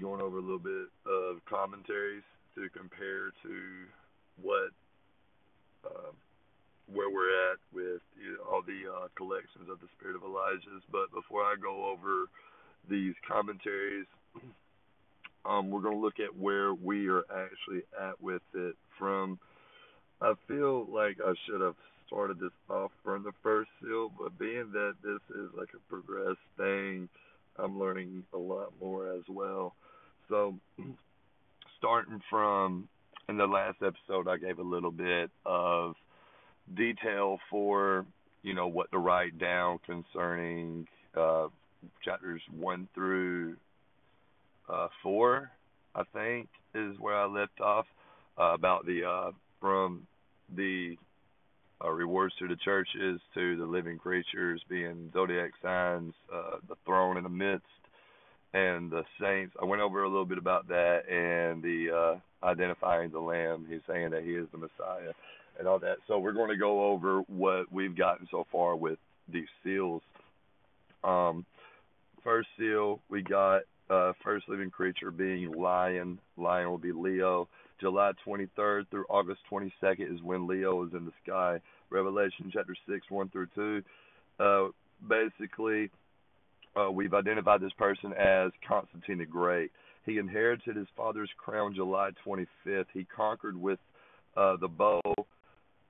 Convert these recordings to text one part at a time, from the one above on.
going over a little bit of commentaries to compare to what where we're at with all the collections of the Spirit of Elijah's. But before I go over these commentaries, we're going to look at where we are actually at with it from. I feel like I should have started this off from the first seal, but being that this is like a progressed thing, I'm learning a lot more as well. So starting from, in the last episode, I gave a little bit of detail for, you know, what to write down concerning chapters 1 through 4, I think, is where I left off, about the from the rewards to the churches to the living creatures being zodiac signs, the throne in the midst, and the saints. I went over a little bit about that, and the identifying the Lamb. He's saying that he is the Messiah and all that. So we're going to go over what we've gotten so far with these seals. First seal, we got first living creature being lion. Lion will be Leo. July 23rd through August 22nd is when Leo is in the sky. Revelation chapter 6, 1 through 2. Basically, we've identified this person as Constantine the Great. He inherited his father's crown July 25th. He conquered with the bow.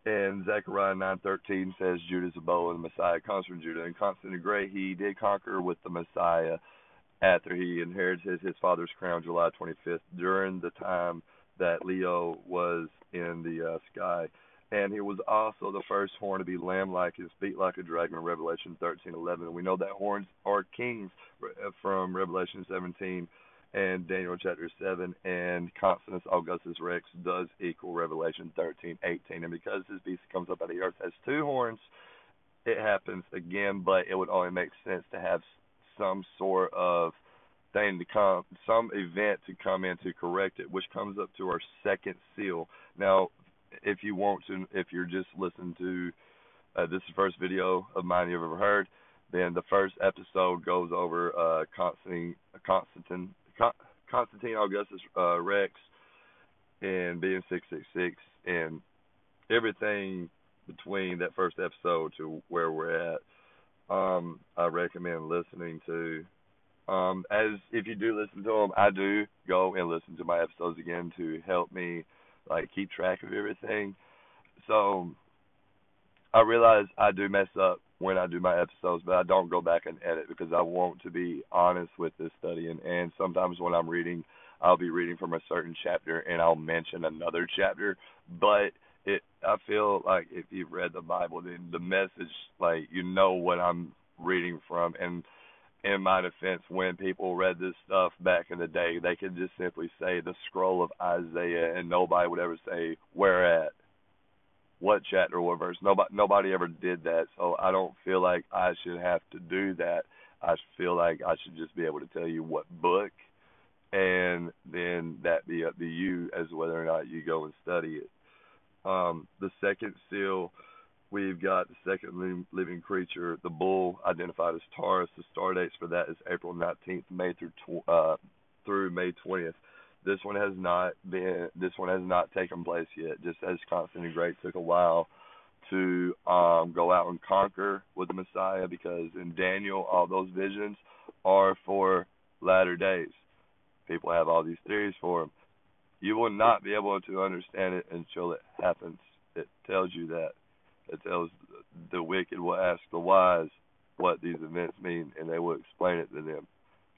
And Zechariah 9:13 says Judah is a bow and the Messiah comes from Judah. And Constantine the Great, he did conquer with the Messiah after he inherited his father's crown July 25th during the time that Leo was in the sky. And he was also the first horn to be lamb-like, his feet like a dragon in Revelation 13:11. And we know that horns are kings from Revelation 17 and Daniel chapter 7. And Constantius Augustus Rex does equal Revelation 13:18. And because this beast comes up out of the earth has two horns, it happens again, but it would only make sense to have some sort of thing to come, some event to come in to correct it, which comes up to our second seal. Now, if you want to, if you're just listening to this is the first video of mine you've ever heard, then the first episode goes over Constantine Augustus Rex and being 666 and everything between that first episode to where we're at. I recommend listening to. As if you do listen to them, I do go and listen to my episodes again to help me like keep track of everything. So I realize I do mess up when I do my episodes, but I don't go back and edit because I want to be honest with this study. And sometimes when I'm reading, I'll be reading from a certain chapter and I'll mention another chapter. But I feel like if you've read the Bible, then the message, like, you know what I'm reading from. And in my defense, when people read this stuff back in the day, they could just simply say the scroll of Isaiah, and nobody would ever say where at, what chapter, what verse. Nobody ever did that, so I don't feel like I should have to do that. I feel like I should just be able to tell you what book, and then that be up to you as whether or not you go and study it. The second seal, we've got the second living creature, the bull, identified as Taurus. The star dates for that is April 19th, May through May 20th. This one has not taken place yet. Just as Constantine the Great took a while to go out and conquer with the Messiah, because in Daniel, all those visions are for latter days. People have all these theories for them. You will not be able to understand it until it happens. It tells you that. It tells the wicked will ask the wise what these events mean, and they will explain it to them.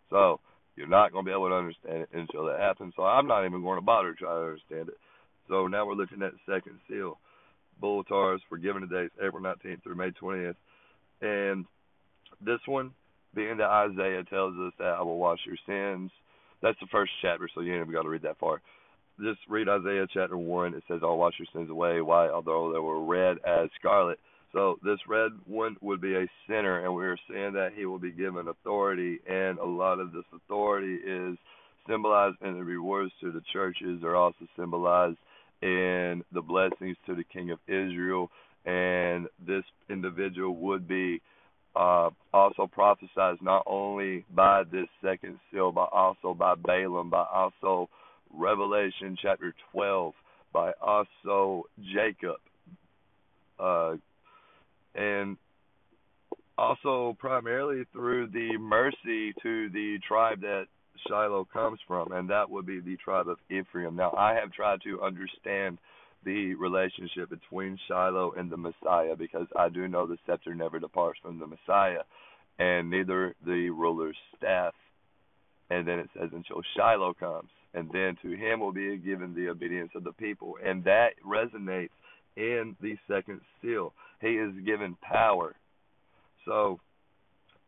So you're not going to be able to understand it until it happens. So I'm not even going to bother trying to understand it. So now we're looking at the second seal. Bull Taurus, for given the dates April 19th through May 20th. And this one, being that Isaiah tells us that I will wash your sins. That's the first chapter, so you ain't even got to read that far. Just read Isaiah chapter 1. It says, I'll wash your sins away, white, although they were red as scarlet. So this red one would be a sinner, and we are saying that he will be given authority, and a lot of this authority is symbolized in the rewards to the churches. Are also symbolized in the blessings to the king of Israel, and this individual would be also prophesies not only by this second seal, but also by Balaam, by also Revelation chapter 12, by also Jacob, and also primarily through the mercy to the tribe that Shiloh comes from, and that would be the tribe of Ephraim. Now, I have tried to understand the relationship between Shiloh and the Messiah, because I do know the scepter never departs from the Messiah, and neither the ruler's staff. And then it says, until Shiloh comes, and then to him will be given the obedience of the people. And that resonates in the second seal. He is given power. So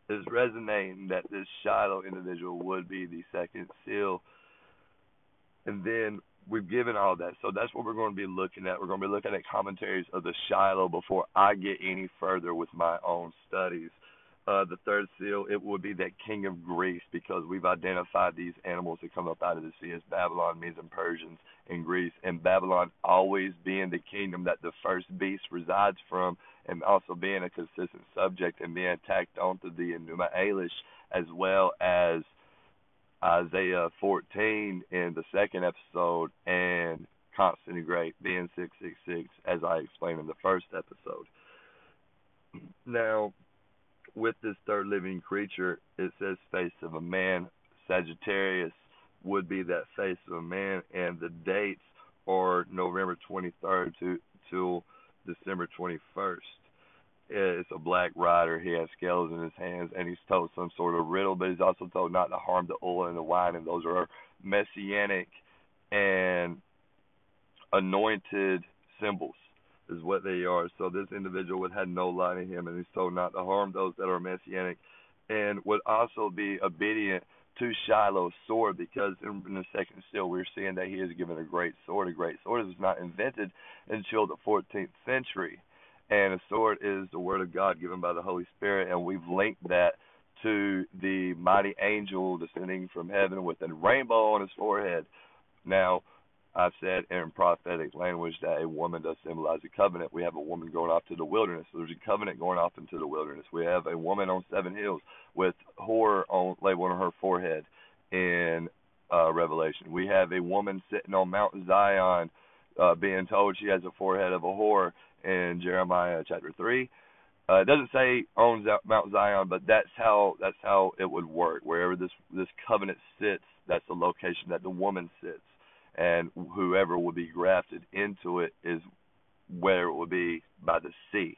it's resonating that this Shiloh individual would be the second seal. And then we've given all that. So that's what we're going to be looking at. We're going to be looking at commentaries of the Shiloh before I get any further with my own studies. The third seal, it would be that king of Greece, because we've identified these animals that come up out of the sea as Babylon, Medes, and Persians in Greece. And Babylon always being the kingdom that the first beast resides from, and also being a consistent subject and being tacked onto the Enuma Elish, as well as Isaiah 14 in the second episode, and Constantine the Great being 666, as I explained in the first episode. Now, with this third living creature, it says face of a man. Sagittarius would be that face of a man, and the dates are November 23rd to December 21st. It's a black rider. He has scales in his hands, and he's told some sort of riddle, but he's also told not to harm the oil and the wine, and those are messianic and anointed symbols is what they are. So this individual would have no lie to him, and he's told not to harm those that are messianic, and would also be obedient to Shiloh's sword, because in the second seal we're seeing that he is given a great sword. A great sword was not invented until the 14th century, and a sword is the word of God given by the Holy Spirit, and we've linked that to the mighty angel descending from heaven with a rainbow on his forehead. Now, I've said in prophetic language that a woman does symbolize a covenant. We have a woman going off to the wilderness. There's a covenant going off into the wilderness. We have a woman on 7 hills with whore labeled on her forehead in Revelation. We have a woman sitting on Mount Zion being told she has a forehead of a whore in Jeremiah chapter 3. It doesn't say on Mount Zion, but that's how it would work. Wherever this covenant sits, that's the location that the woman sits. And whoever would be grafted into it is where it would be by the sea,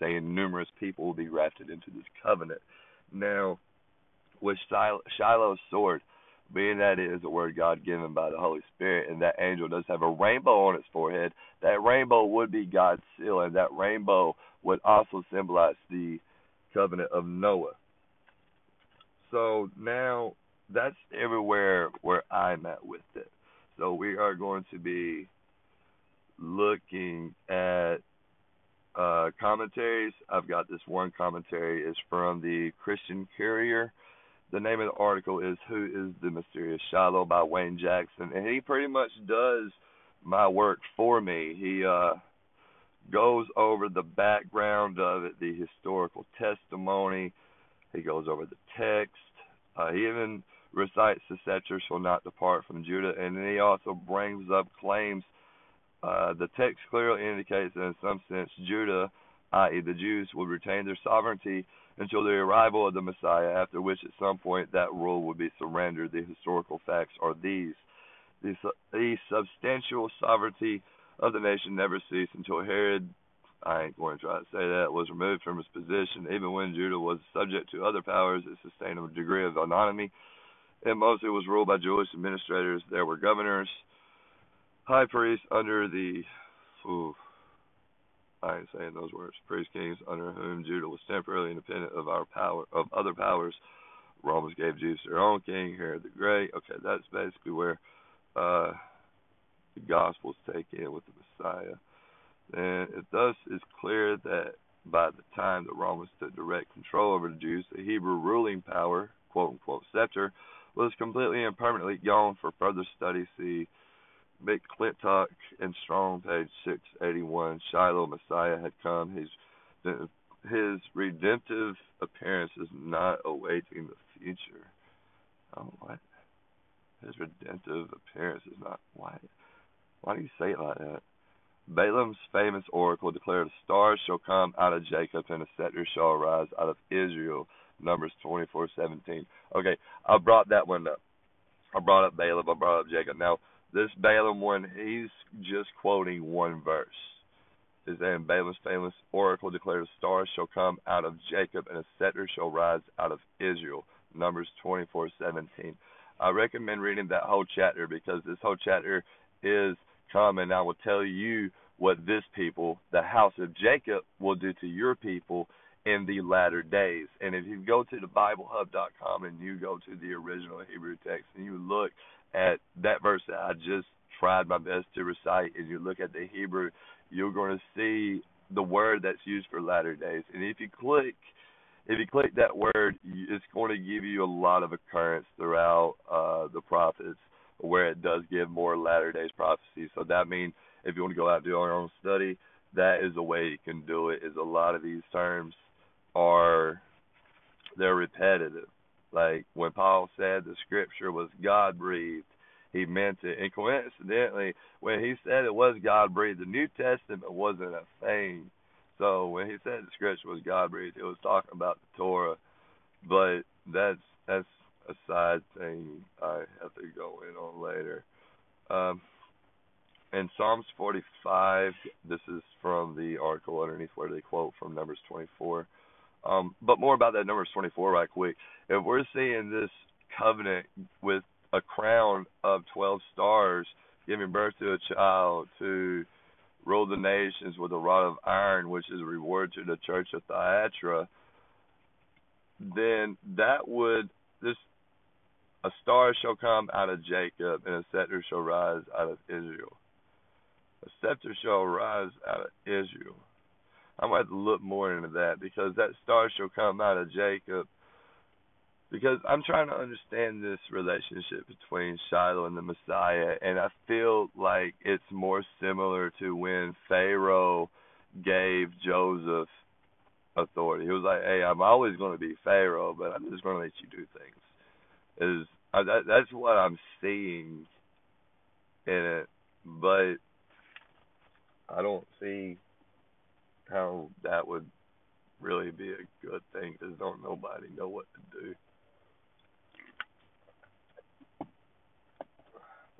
saying numerous people will be grafted into this covenant. Now, with Shiloh's sword, being that it is the word God given by the Holy Spirit, and that angel does have a rainbow on its forehead, that rainbow would be God's seal, and that rainbow would also symbolize the covenant of Noah. So now that's everywhere where I'm at with it. So we are going to be looking at commentaries. I've got this one commentary. It's from the Christian Courier. The name of the article is Who is the Mysterious Shiloh by Wayne Jackson. And he pretty much does my work for me. He goes over the background of it, the historical testimony. He goes over the text. He even recites the scepter shall not depart from Judah, and then he also brings up claims. The text clearly indicates that in some sense Judah, i.e. the Jews, would retain their sovereignty until the arrival of the Messiah, after which at some point that rule would be surrendered. The historical facts are these. The substantial sovereignty of the nation never ceased until Herod, I ain't going to try to say that, was removed from his position. Even when Judah was subject to other powers, it sustained a degree of autonomy. It mostly was ruled by Jewish administrators. There were governors, high priests under the, I ain't saying those words, priest kings under whom Judah was temporarily independent of other powers. Romans gave Jews their own king, Herod the Great. Okay, that's basically where the Gospels take in with the Messiah. And it thus is clear that by the time the Romans took direct control over the Jews, the Hebrew ruling power, quote-unquote scepter, was completely and permanently gone. For further study, see McClintock and Strong, page 681. Shiloh, Messiah had come. He's his redemptive appearance is not awaiting the future. Oh, what? His redemptive appearance is not... Why do you say it like that? Balaam's famous oracle declared, a star shall come out of Jacob and a scepter shall arise out of Israel. Numbers 24:17. Okay, I brought that one up. I brought up Balaam, I brought up Jacob. Now, this Balaam one, he's just quoting one verse. It's saying, Balaam's famous oracle declared, a star shall come out of Jacob and a scepter shall rise out of Israel. Numbers 24:17. I recommend reading that whole chapter because this whole chapter is common. I will tell you what this people, the house of Jacob, will do to your people in the latter days. And if you go to thebiblehub.com and you go to the original Hebrew text and you look at that verse that I just tried my best to recite, and you look at the Hebrew, you're going to see the word that's used for latter days. And if you click that word, it's going to give you a lot of occurrence throughout the prophets where it does give more latter days prophecy. So that means if you want to go out and do your own study, that is a way you can do it, is a lot of these terms they're repetitive. Like when Paul said the scripture was God-breathed, he meant it. And coincidentally, when he said it was God-breathed, the New Testament wasn't a thing. So when he said the scripture was God-breathed, it was talking about the Torah. But that's a side thing I have to go in on later. In Psalms 45, this is from the article underneath where they quote from Numbers 24. But more about that Numbers 24 right quick. If we're seeing this covenant with a crown of 12 stars giving birth to a child to rule the nations with a rod of iron, which is a reward to the church of Thyatira, then that would, this, a star shall come out of Jacob and a scepter shall rise out of Israel. A scepter shall rise out of Israel. I'm going to have to look more into that, because that star shall come out of Jacob, because I'm trying to understand this relationship between Shiloh and the Messiah, and I feel like it's more similar to when Pharaoh gave Joseph authority. He was like, hey, I'm always going to be Pharaoh, but I'm just going to let you do things. That's what I'm seeing in it, but I don't see how that would really be a good thing, because don't nobody know what to do.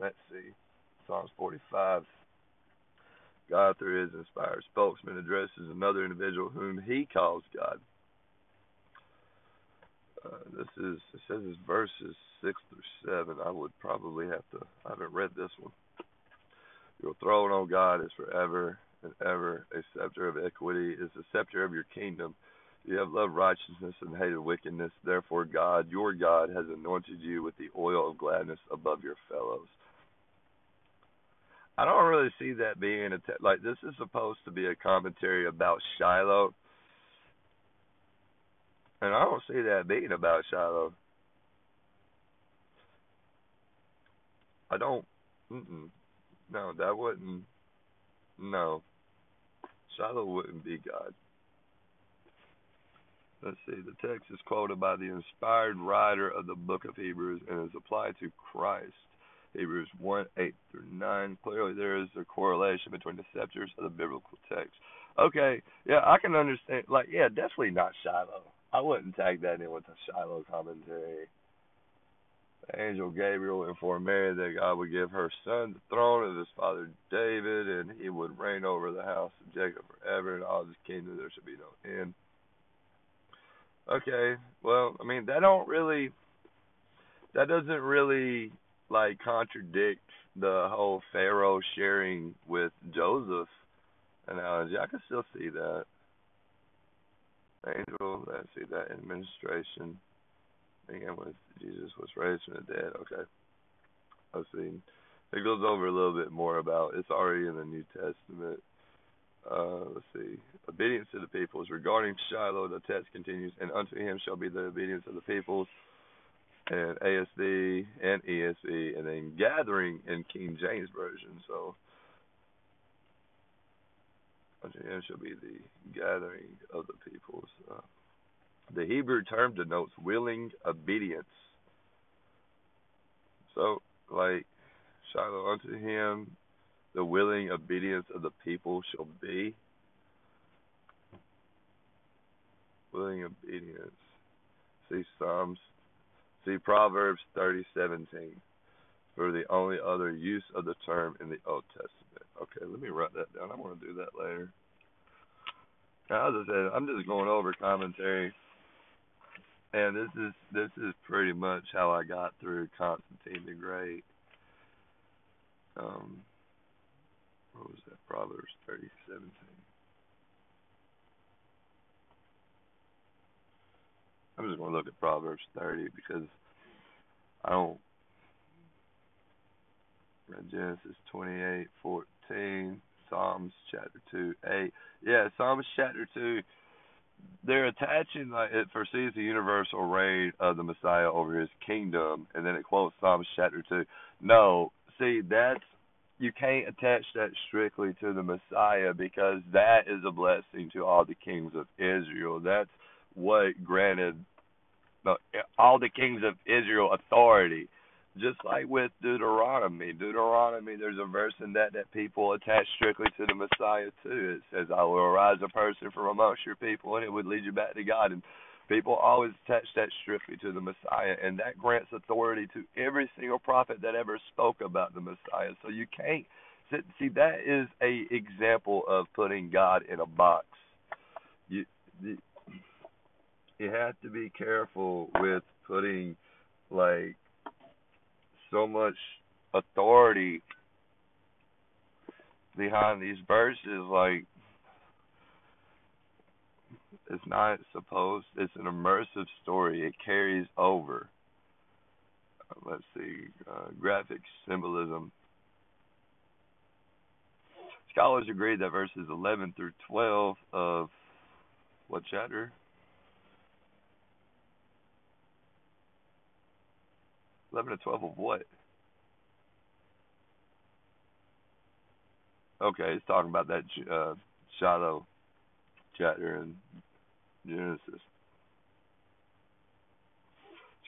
Let's see. Psalms 45. God, through his inspired spokesman, addresses another individual whom he calls God. It says it's verses 6 through 7. I would probably have to, I haven't read this one. Your throne, O God, is forever and ever. A scepter of equity is the scepter of your kingdom. You have loved righteousness and hated wickedness. Therefore, God, your God, has anointed you with the oil of gladness above your fellows. I don't really see that being like this is supposed to be a commentary about Shiloh, and I don't see that being about Shiloh. I don't. No, that wouldn't. No. Shiloh wouldn't be God. Let's see. The text is quoted by the inspired writer of the book of Hebrews and is applied to Christ. Hebrews 1:8-9. Clearly, there is a correlation between the scepters of the biblical text. Okay. Yeah, I can understand. Like, yeah, definitely not Shiloh. I wouldn't tag that in with a Shiloh commentary. The angel Gabriel informed Mary that God would give her son the throne of his father David, and he would reign over the house of Jacob forever, and all of his kingdom there should be no end. Okay, well, I mean, that doesn't really, like, contradict the whole Pharaoh sharing with Joseph analogy. I can still see that. Angel, let's see, that administration. Again, when Jesus was raised from the dead. Okay. I've seen. It goes over a little bit more about, it's already in the New Testament. Let's see. Obedience to the peoples. Regarding Shiloh, the text continues, and unto him shall be the obedience of the peoples. And ASV and ESV, and then gathering in King James Version. So, and shall be the gathering of the peoples. The Hebrew term denotes willing obedience. So, like, Shiloh, unto him the willing obedience of the people shall be. Willing obedience. See Psalms. See Proverbs 30:17 for the only other use of the term in the Old Testament. Okay, let me write that down. I'm going to do that later. Now, as I said, I'm just going over commentary. And this is pretty much how I got through Constantine the Great. What was that? Proverbs 30:17. I'm just going to look at Proverbs 30 because I don't. Genesis 28:14, Psalms chapter 2:8. Yeah, Psalms chapter 2. They're attaching, like, it foresees the universal reign of the Messiah over his kingdom, and then it quotes Psalms chapter 2. No, see, that's, you can't attach that strictly to the Messiah because that is a blessing to all the kings of Israel. That's what granted all the kings of Israel authority. Just like with Deuteronomy. Deuteronomy, there's a verse in that people attach strictly to the Messiah too. It says, I will arise a person from amongst your people, and it would lead you back to God. And people always attach that strictly to the Messiah, and that grants authority to every single prophet that ever spoke about the Messiah. So you can't – see, that is an example of putting God in a box. You have to be careful with putting, like, so much authority behind these verses. Like, it's not supposed, it's an immersive story. It carries over. Let's see, graphic symbolism. Scholars agree that verses 11 through 12 of what chapter? Of what? Okay, it's talking about that Shiloh chapter in Genesis.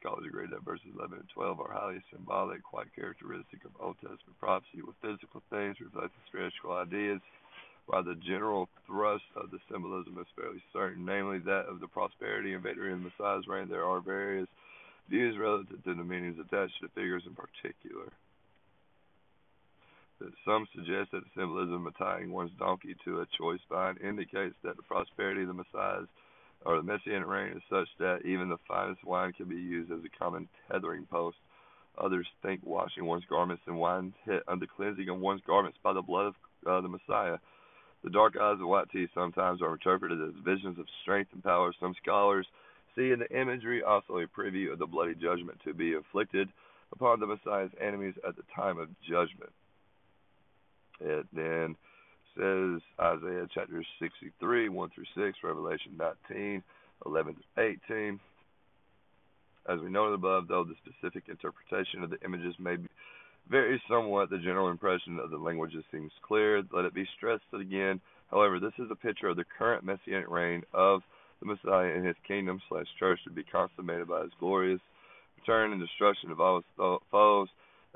Scholars agree that verses 11 and 12 are highly symbolic, quite characteristic of Old Testament prophecy, with physical things reflecting spiritual ideas, while the general thrust of the symbolism is fairly certain, namely that of the prosperity and victory in Messiah's reign. There are various views relative to the meanings attached to the figures in particular. That some suggest that the symbolism of tying one's donkey to a choice vine indicates that the prosperity of the Messiah's or the Messianic reign is such that even the finest wine can be used as a common tethering post. Others think washing one's garments in wine hit under cleansing of one's garments by the blood of the Messiah. The dark eyes of white tea sometimes are interpreted as visions of strength and power. Some scholars see in the imagery also a preview of the bloody judgment to be inflicted upon the Messiah's enemies at the time of judgment. It then says Isaiah chapter 63, 1-6, Revelation 19, 11-18. As we noted above, though, the specific interpretation of the images may vary somewhat. The general impression of the languages seems clear. Let it be stressed again. However, this is a picture of the current Messianic reign of the Messiah and his kingdom / church to be consummated by his glorious return and destruction of all his foes.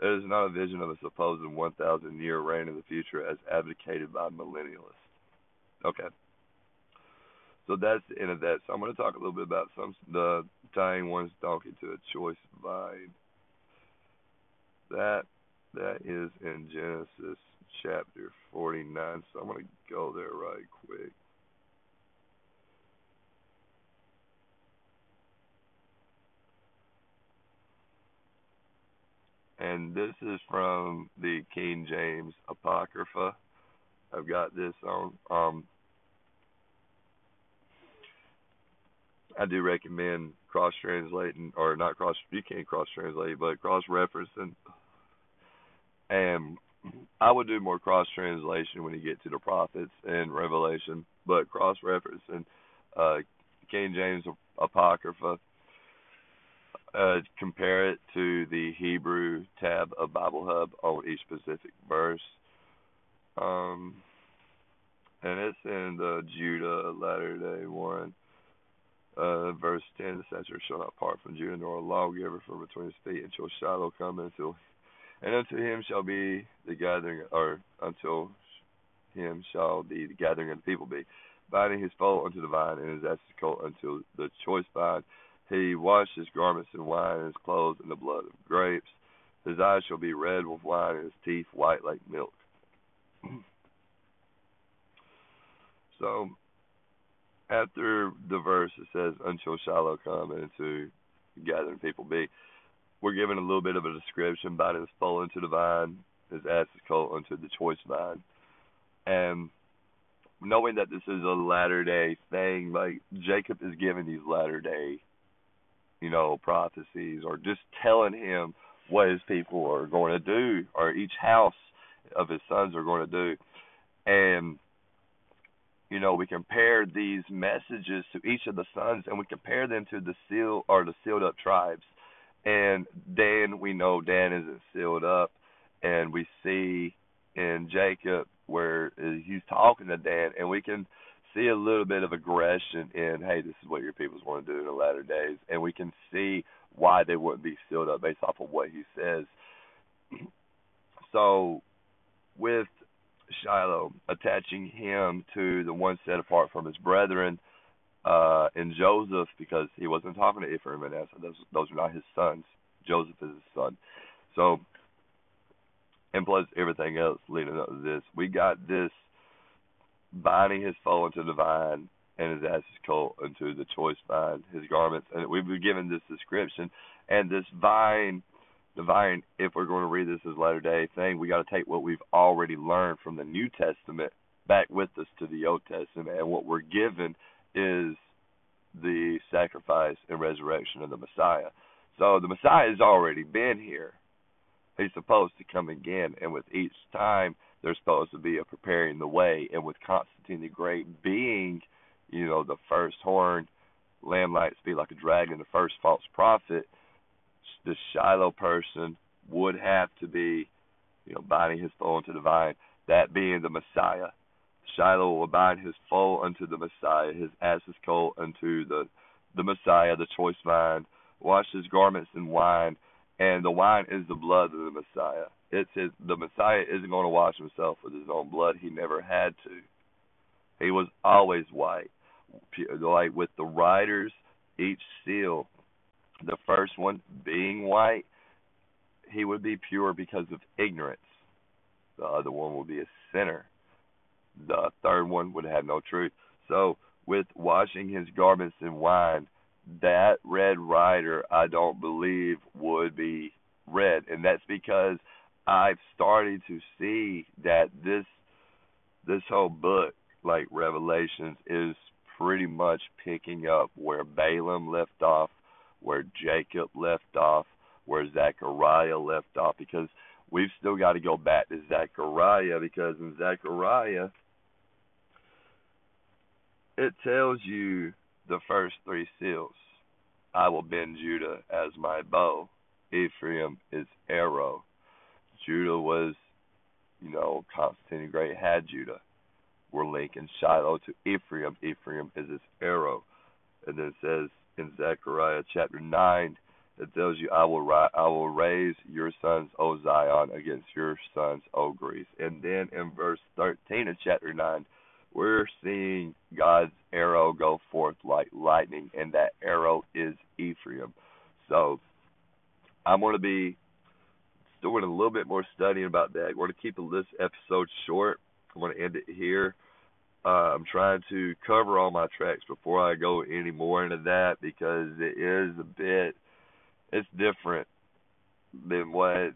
It is not a vision of a supposed 1,000-year reign in the future as advocated by millennialists. Okay. So that's the end of that. So I'm going to talk a little bit about the tying one's donkey to a choice vine. That is in Genesis chapter 49. So I'm going to go there right quick. And this is from the King James Apocrypha. I've got this on. I do recommend cross-translating, or not cross, you can't cross-translate, but cross-referencing. And I would do more cross-translation when you get to the prophets and Revelation, but cross-referencing King James Apocrypha. Compare it to the Hebrew tab of Bible Hub on each specific verse. And it's in the Judah Latter-day Warren, verse 10. The censurer shall not part from Judah, nor a lawgiver from between the state, until Shiloh come, and unto him shall be the gathering, or until him shall the gathering of the people be, binding his foal unto the vine, and his asses colt unto the choice vine. He washed his garments in wine, and his clothes in the blood of grapes. His eyes shall be red with wine, and his teeth white like milk. So, after the verse, it says, until Shiloh come, and to gathering people be, we're given a little bit of a description, binding his foal unto the vine, his ass is colt unto the choice vine. And knowing that this is a latter-day thing, like Jacob is giving these latter-day, prophecies, or just telling him what his people are going to do, or each house of his sons are going to do. And, we compare these messages to each of the sons, and we compare them to the sealed up tribes. And Dan, we know Dan isn't sealed up, and we see in Jacob where he's talking to Dan, and we can see a little bit of aggression in, hey, this is what your people's want to do in the latter days, and we can see why they wouldn't be sealed up based off of what he says. So with Shiloh, attaching him to the one set apart from his brethren, and Joseph, because he wasn't talking to Ephraim and Manasseh, those are not his sons. Joseph is his son. So, and plus everything else leading up to this, we got this binding his foal into the vine, and his ass is colt into the choice vine, his garments. And we've been given this description. And this vine, the vine, if we're going to read this as a latter-day thing, we got to take what we've already learned from the New Testament back with us to the Old Testament. And what we're given is the sacrifice and resurrection of the Messiah. So the Messiah has already been here. He's supposed to come again. And with each time, there's supposed to be a preparing the way. And with Constantine the Great being, the first horn, lamb like, speak like a dragon, the first false prophet, the Shiloh person would have to be, binding his foal unto the vine, that being the Messiah. Shiloh will bind his foal unto the Messiah, his ass's colt unto the Messiah, the choice vine, wash his garments in wine, and the wine is the blood of the Messiah. The Messiah isn't going to wash himself with his own blood. He never had to. He was always white. Like with the writers, each seal, the first one being white, he would be pure because of ignorance. The other one would be a sinner. The third one would have no truth. So with washing his garments in wine, that red rider, I don't believe, would be red. And that's because I've started to see that this whole book, like Revelations, is pretty much picking up where Balaam left off, where Jacob left off, where Zechariah left off, because we've still got to go back to Zechariah, because in Zechariah, it tells you the first three seals. I will bend Judah as my bow. Ephraim is arrow. Judah was, Constantine the Great had Judah. We're linking Shiloh to Ephraim. Ephraim is his arrow. And then it says in Zechariah chapter 9, it tells you, I will raise your sons, O Zion, against your sons, O Greece. And then in verse 13 of chapter 9, we're seeing God's arrow go forth like lightning, and that arrow is Ephraim. So I'm going to be doing a little bit more studying about that. We're going to keep this episode short. I'm going to end it here. I'm trying to cover all my tracks before I go any more into that, because it is it's different than what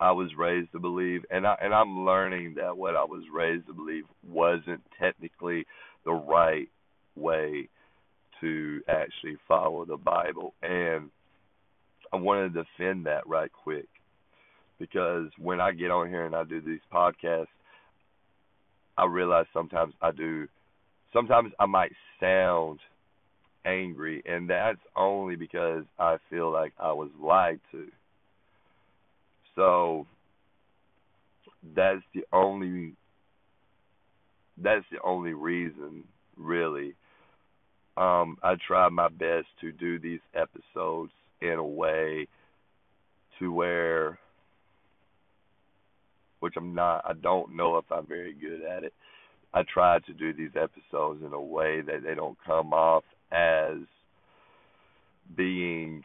I was raised to believe, and I'm learning that what I was raised to believe wasn't technically the right way to actually follow the Bible. And I want to defend that right quick, because when I get on here and I do these podcasts, I realize sometimes I might sound angry, and that's only because I feel like I was lied to. So that's the only That's the only reason, really. I try my best to do these episodes in a way to where, which I'm not, I don't know if I'm very good at it. I try to do these episodes in a way that they don't come off as being,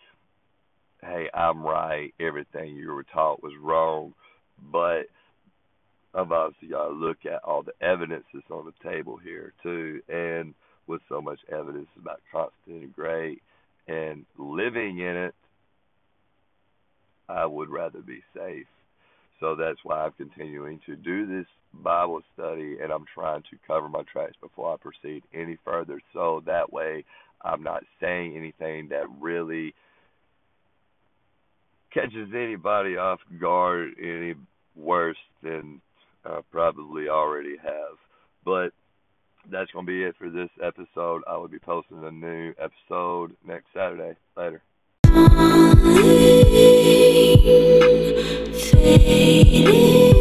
hey, I'm right, everything you were taught was wrong, but I've obviously got to look at all the evidence that's on the table here, too, and with so much evidence about Constantine the Great and living in it, I would rather be safe. So that's why I'm continuing to do this Bible study, and I'm trying to cover my tracks before I proceed any further. So that way I'm not saying anything that really catches anybody off guard any worse than I probably already have. But that's going to be it for this episode. I will be posting a new episode next Saturday. Later. Fading.